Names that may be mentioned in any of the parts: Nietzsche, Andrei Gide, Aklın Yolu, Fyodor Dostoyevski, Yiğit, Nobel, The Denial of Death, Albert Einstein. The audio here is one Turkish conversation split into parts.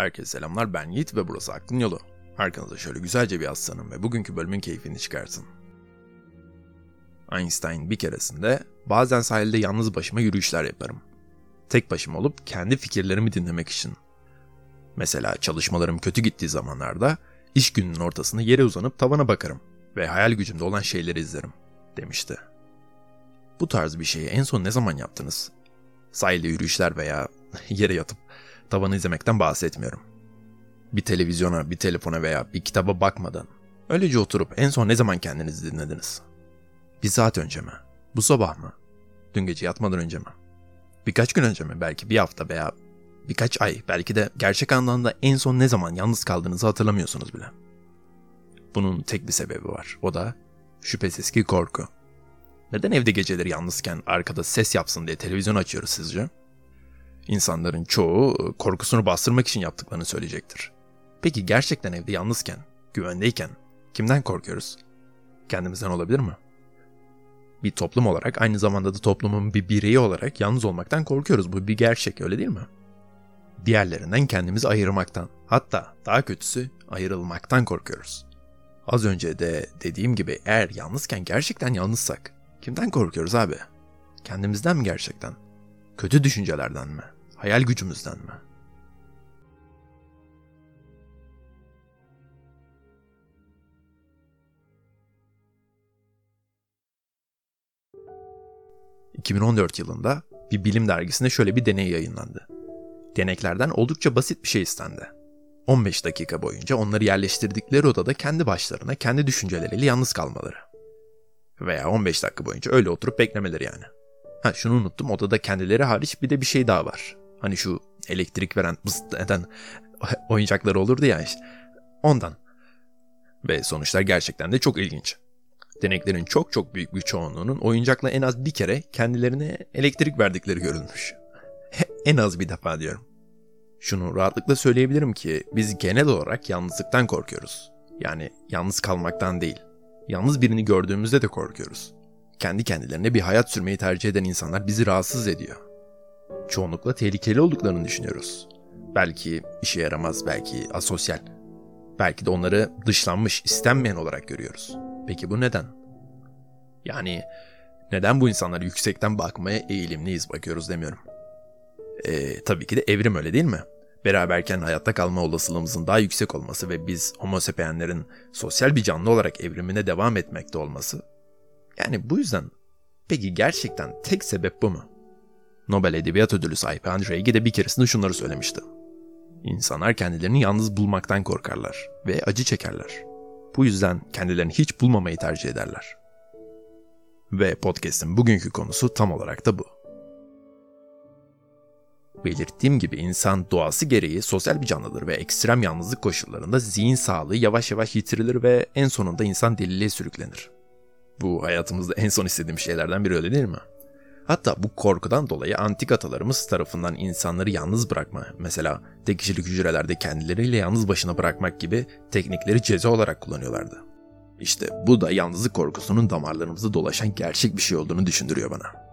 Herkese selamlar, ben Yiğit ve burası Aklın Yolu. Arkanıza şöyle güzelce bir yaslanın ve bugünkü bölümün keyfini çıkartın. Einstein bir keresinde, bazen sahilde yalnız başıma yürüyüşler yaparım. Tek başıma olup kendi fikirlerimi dinlemek için. Mesela çalışmalarım kötü gittiği zamanlarda, iş gününün ortasında yere uzanıp tavana bakarım ve hayal gücümde olan şeyleri izlerim, demişti. Bu tarz bir şeyi en son ne zaman yaptınız? Sahilde yürüyüşler veya yere yatıp tavanı izlemekten bahsetmiyorum. Bir televizyona, bir telefona veya bir kitaba bakmadan öylece oturup en son ne zaman kendinizi dinlediniz? Bir saat önce mi? Bu sabah mı? Dün gece yatmadan önce mi? Birkaç gün önce mi? Belki bir hafta veya birkaç ay. Belki de gerçek anlamda en son ne zaman yalnız kaldığınızı hatırlamıyorsunuz bile. Bunun tek bir sebebi var. O da şüphesiz ki korku. Neden evde geceleri yalnızken arkada ses yapsın diye televizyon açıyoruz sizce? İnsanların çoğu korkusunu bastırmak için yaptıklarını söyleyecektir. Peki gerçekten evde yalnızken, güvendeyken kimden korkuyoruz? Kendimizden olabilir mi? Bir toplum olarak, aynı zamanda da toplumun bir bireyi olarak yalnız olmaktan korkuyoruz. Bu bir gerçek, öyle değil mi? Diğerlerinden kendimizi ayırmaktan, hatta daha kötüsü ayrılmaktan korkuyoruz. Az önce de dediğim gibi, eğer yalnızken gerçekten yalnızsak kimden korkuyoruz abi? Kendimizden mi gerçekten? Kötü düşüncelerden mi? Hayal gücümüzden mi? ...2014 yılında bir bilim dergisinde şöyle bir deney yayınlandı. Deneklerden oldukça basit bir şey istendi. 15 dakika boyunca onları yerleştirdikleri odada kendi başlarına, kendi düşünceleriyle yalnız kalmaları. Veya 15 dakika boyunca öyle oturup beklemeleri yani. Ha, şunu unuttum, odada kendileri hariç bir de bir şey daha var. Hani şu elektrik veren eden oyuncakları olurdu ya işte. Ondan. Ve sonuçlar gerçekten de çok ilginç. Deneklerin çok büyük bir çoğunluğunun oyuncakla en az bir kere kendilerine elektrik verdikleri görülmüş. En az bir defa diyorum. Şunu rahatlıkla söyleyebilirim ki biz genel olarak yalnızlıktan korkuyoruz. Yani yalnız kalmaktan değil. Yalnız birini gördüğümüzde de korkuyoruz. Kendi kendilerine bir hayat sürmeyi tercih eden insanlar bizi rahatsız ediyor. Çoğunlukla tehlikeli olduklarını düşünüyoruz. Belki işe yaramaz, belki asosyal. Belki de onları dışlanmış, istenmeyen olarak görüyoruz. Peki bu neden? Yani neden bu insanlara yüksekten bakmaya eğilimliyiz bakıyoruz demiyorum. Tabii ki de evrim, öyle değil mi? Beraberken hayatta kalma olasılığımızın daha yüksek olması ve biz homo sapiens'lerin sosyal bir canlı olarak evrimine devam etmekte olması. Yani bu yüzden. Peki gerçekten tek sebep bu mu? Nobel Edebiyat Ödülü sahibi Andrei Gide bir keresinde şunları söylemişti. İnsanlar kendilerini yalnız bulmaktan korkarlar ve acı çekerler. Bu yüzden kendilerini hiç bulmamayı tercih ederler. Ve podcast'in bugünkü konusu tam olarak da bu. Belirttiğim gibi insan doğası gereği sosyal bir canlıdır ve ekstrem yalnızlık koşullarında zihin sağlığı yavaş yavaş yitirilir ve en sonunda insan deliliğe sürüklenir. Bu hayatımızda en son istediğim şeylerden biri, öyle değil mi? Hatta bu korkudan dolayı antik atalarımız tarafından insanları yalnız bırakma, mesela tek kişilik hücrelerde kendileriyle yalnız başına bırakmak gibi teknikleri ceza olarak kullanıyorlardı. İşte bu da yalnızlık korkusunun damarlarımızda dolaşan gerçek bir şey olduğunu düşündürüyor bana.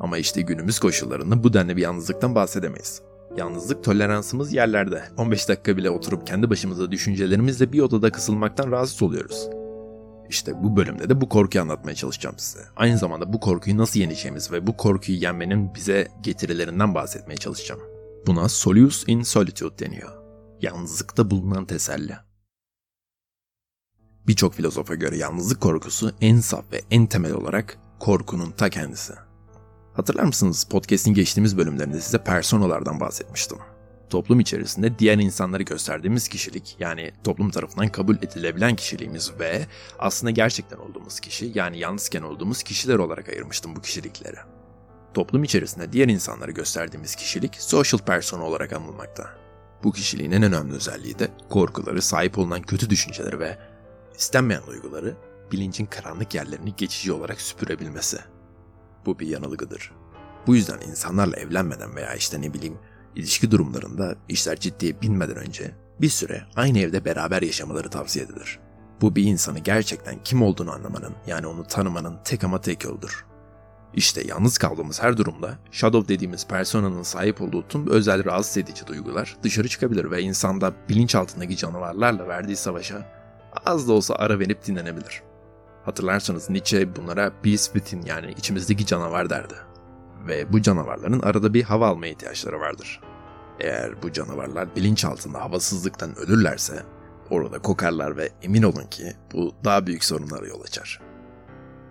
Ama işte günümüz koşullarında bu denli bir yalnızlıktan bahsedemeyiz. Yalnızlık toleransımız yerlerde. 15 dakika bile oturup kendi başımıza düşüncelerimizle bir odada kısılmaktan rahatsız oluyoruz. İşte bu bölümde de bu korkuyu anlatmaya çalışacağım size. Aynı zamanda bu korkuyu nasıl yeneceğimiz ve bu korkuyu yenmenin bize getirilerinden bahsetmeye çalışacağım. Buna solace in solitude deniyor. Yalnızlıkta bulunan teselli. Birçok filozofa göre yalnızlık korkusu en saf ve en temel olarak korkunun ta kendisi. Hatırlar mısınız, podcast'in geçtiğimiz bölümlerinde size personalardan bahsetmiştim. Toplum içerisinde diğer insanlara gösterdiğimiz kişilik, yani toplum tarafından kabul edilebilen kişiliğimiz ve aslında gerçekten olduğumuz kişi, yani yalnızken olduğumuz kişiler olarak ayırmıştım bu kişilikleri. Toplum içerisinde diğer insanlara gösterdiğimiz kişilik social persona olarak anılmakta. Bu kişiliğin en önemli özelliği de korkuları, sahip olunan kötü düşünceleri ve istenmeyen duyguları, bilincin karanlık yerlerini geçici olarak süpürebilmesi. Bu bir yanılgıdır. Bu yüzden insanlarla evlenmeden veya işte ne bileyim İlişki durumlarında işler ciddiye binmeden önce bir süre aynı evde beraber yaşamaları tavsiye edilir. Bu bir insanı gerçekten kim olduğunu anlamanın, yani onu tanımanın tek ama tek yoludur. İşte yalnız kaldığımız her durumda shadow dediğimiz personanın sahip olduğu tüm özel rahatsız edici duygular dışarı çıkabilir ve insanda bilinçaltındaki canavarlarla verdiği savaşa az da olsa ara verip dinlenebilir. Hatırlarsanız Nietzsche bunlara beast within, yani içimizdeki canavar derdi. Ve bu canavarların arada bir hava almaya ihtiyaçları vardır. Eğer bu canavarlar bilinçaltında havasızlıktan ölürlerse orada kokarlar ve emin olun ki bu daha büyük sorunlara yol açar.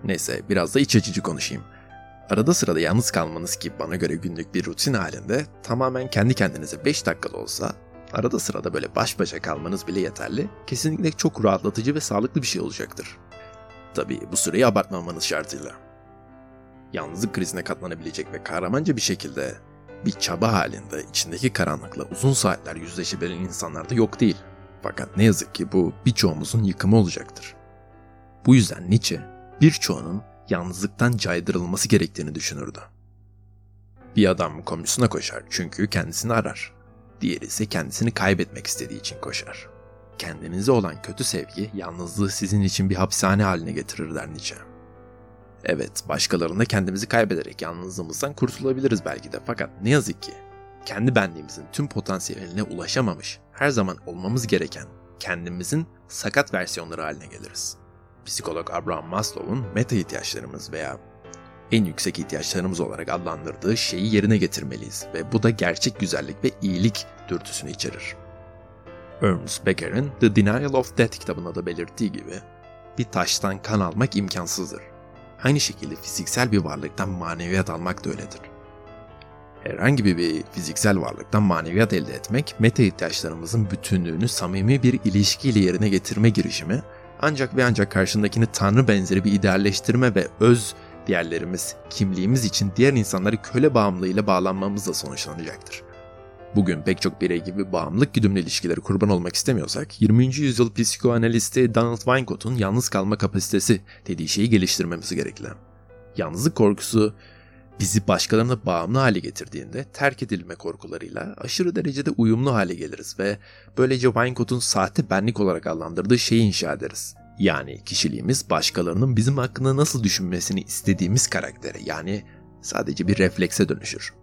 Neyse, biraz da iç açıcı konuşayım. Arada sırada yalnız kalmanız, ki bana göre günlük bir rutin halinde tamamen kendi kendinize 5 dakikada olsa arada sırada böyle baş başa kalmanız bile yeterli, kesinlikle çok rahatlatıcı ve sağlıklı bir şey olacaktır. Tabii bu süreyi abartmamanız şartıyla. Yalnızlık krizine katlanabilecek ve kahramanca bir şekilde bir çaba halinde içindeki karanlıkla uzun saatler yüzleşebilen insanlar da yok değil. Fakat ne yazık ki bu birçoğumuzun yıkımı olacaktır. Bu yüzden Nietzsche birçoğunun yalnızlıktan caydırılması gerektiğini düşünürdü. Bir adam komşusuna koşar çünkü kendisini arar. Diğeri ise kendisini kaybetmek istediği için koşar. Kendinize olan kötü sevgi yalnızlığı sizin için bir hapishane haline getirir der Nietzsche. Evet, başkalarında kendimizi kaybederek yalnızlığımızdan kurtulabiliriz belki de, fakat ne yazık ki kendi benliğimizin tüm potansiyeline ulaşamamış, her zaman olmamız gereken kendimizin sakat versiyonları haline geliriz. Psikolog Abraham Maslow'un meta ihtiyaçlarımız veya en yüksek ihtiyaçlarımız olarak adlandırdığı şeyi yerine getirmeliyiz ve bu da gerçek güzellik ve iyilik dürtüsünü içerir. Ernst Becker'in The Denial of Death kitabında da belirttiği gibi bir taştan kan almak imkansızdır. Aynı şekilde fiziksel bir varlıktan maneviyat almak da öyledir. Herhangi bir fiziksel varlıktan maneviyat elde etmek, meta ihtiyaçlarımızın bütünlüğünü samimi bir ilişkiyle yerine getirme girişimi, ancak ve ancak karşındakini tanrı benzeri bir idealleştirme ve öz değerlerimiz, kimliğimiz için diğer insanları köle bağımlılığıyla bağlanmamızla sonuçlanacaktır. Bugün pek çok birey gibi bağımlılık güdümlü ilişkileri kurban olmak istemiyorsak, 20. yüzyıl psikoanalisti Donald Winnicott'un yalnız kalma kapasitesi dediği şeyi geliştirmemiz gerekli. Yalnızlık korkusu bizi başkalarına bağımlı hale getirdiğinde terk edilme korkularıyla aşırı derecede uyumlu hale geliriz ve böylece Winnicott'un sahte benlik olarak adlandırdığı şeyi inşa ederiz. Yani kişiliğimiz başkalarının bizim hakkında nasıl düşünmesini istediğimiz karaktere, yani sadece bir reflekse dönüşür.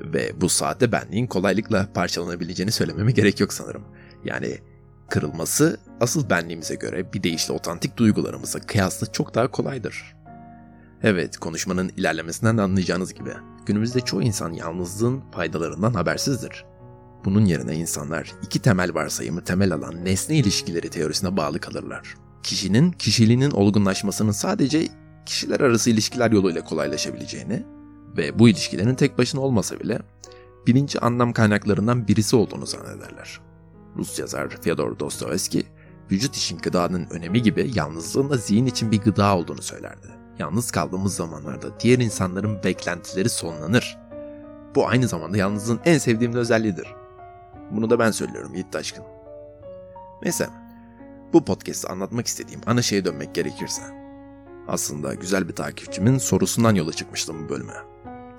Ve bu sahte benliğin kolaylıkla parçalanabileceğini söylememe gerek yok sanırım. Yani kırılması asıl benliğimize göre bir deyişle otantik duygularımıza kıyasla çok daha kolaydır. Evet, konuşmanın ilerlemesinden de anlayacağınız gibi günümüzde çoğu insan yalnızlığın faydalarından habersizdir. Bunun yerine insanlar iki temel varsayımı temel alan nesne ilişkileri teorisine bağlı kalırlar. Kişinin kişiliğinin olgunlaşmasının sadece kişiler arası ilişkiler yoluyla kolaylaşabileceğini ve bu ilişkilerin tek başına olmasa bile birinci anlam kaynaklarından birisi olduğunu zannederler. Rus yazar Fyodor Dostoyevski, vücut için gıdanın önemi gibi yalnızlığın da zihin için bir gıda olduğunu söylerdi. Yalnız kaldığımız zamanlarda diğer insanların beklentileri sonlanır. Bu aynı zamanda yalnızlığın en sevdiğim özelliğidir. Bunu da ben söylüyorum Yiğit Taşkın. Neyse, bu podcast'ı anlatmak istediğim ana şeye dönmek gerekirse, aslında güzel bir takipçimin sorusundan yola çıkmıştım bu bölüme.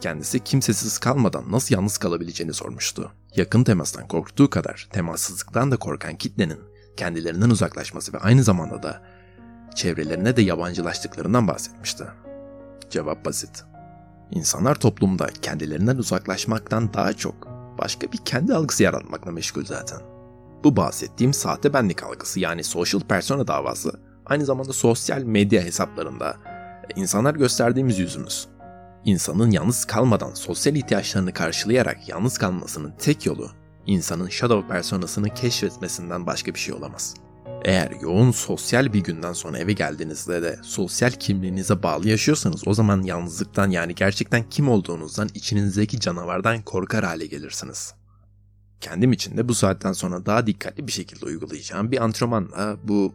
Kendisi kimsesiz kalmadan nasıl yalnız kalabileceğini sormuştu. Yakın temastan korktuğu kadar temassızlıktan da korkan kitlenin kendilerinden uzaklaşması ve aynı zamanda da çevrelerine de yabancılaştıklarından bahsetmişti. Cevap basit. İnsanlar toplumda kendilerinden uzaklaşmaktan daha çok başka bir kendi algısı yaratmakla meşgul zaten. Bu bahsettiğim sahte benlik algısı, yani social persona davası, aynı zamanda sosyal medya hesaplarında insanlar gösterdiğimiz yüzümüz. İnsanın yalnız kalmadan sosyal ihtiyaçlarını karşılayarak yalnız kalmasının tek yolu insanın shadow personasını keşfetmesinden başka bir şey olamaz. Eğer yoğun sosyal bir günden sonra eve geldiğinizde de sosyal kimliğinize bağlı yaşıyorsanız, o zaman yalnızlıktan, yani gerçekten kim olduğunuzdan, içinizdeki canavardan korkar hale gelirsiniz. Kendim için de bu saatten sonra daha dikkatli bir şekilde uygulayacağım bir antrenmanla bu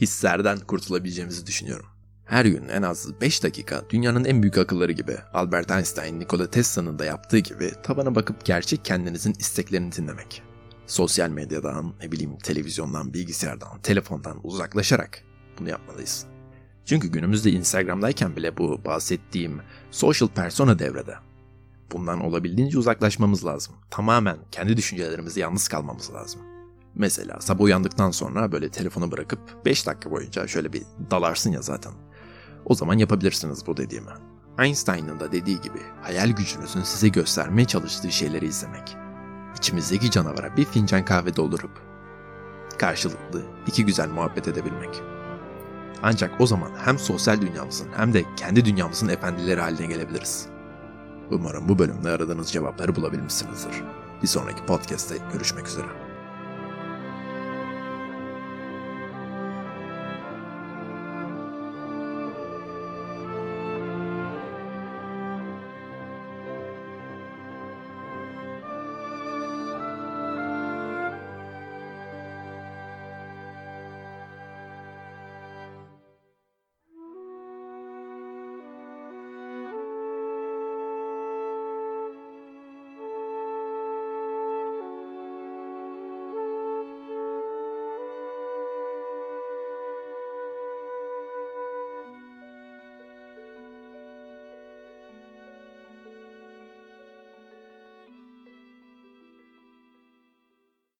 hislerden kurtulabileceğimizi düşünüyorum. Her gün en az 5 dakika, dünyanın en büyük akılları gibi Albert Einstein, Nikola Tesla'nın da yaptığı gibi tabana bakıp gerçek kendinizin isteklerini dinlemek. Sosyal medyadan, televizyondan, bilgisayardan, telefondan uzaklaşarak bunu yapmalıyız. Çünkü günümüzde Instagram'dayken bile bu bahsettiğim social persona devrede. Bundan olabildiğince uzaklaşmamız lazım. Tamamen kendi düşüncelerimize yalnız kalmamız lazım. Mesela sabah uyandıktan sonra böyle telefonu bırakıp 5 dakika boyunca şöyle bir dalarsın ya zaten. O zaman yapabilirsiniz bu dediğimi. Einstein'ın da dediği gibi hayal gücünüzün size göstermeye çalıştığı şeyleri izlemek. İçimizdeki canavara bir fincan kahve doldurup karşılıklı iki güzel muhabbet edebilmek. Ancak o zaman hem sosyal dünyamızın hem de kendi dünyamızın efendileri haline gelebiliriz. Umarım bu bölümde aradığınız cevapları bulabilmişsinizdir. Bir sonraki podcast'te görüşmek üzere.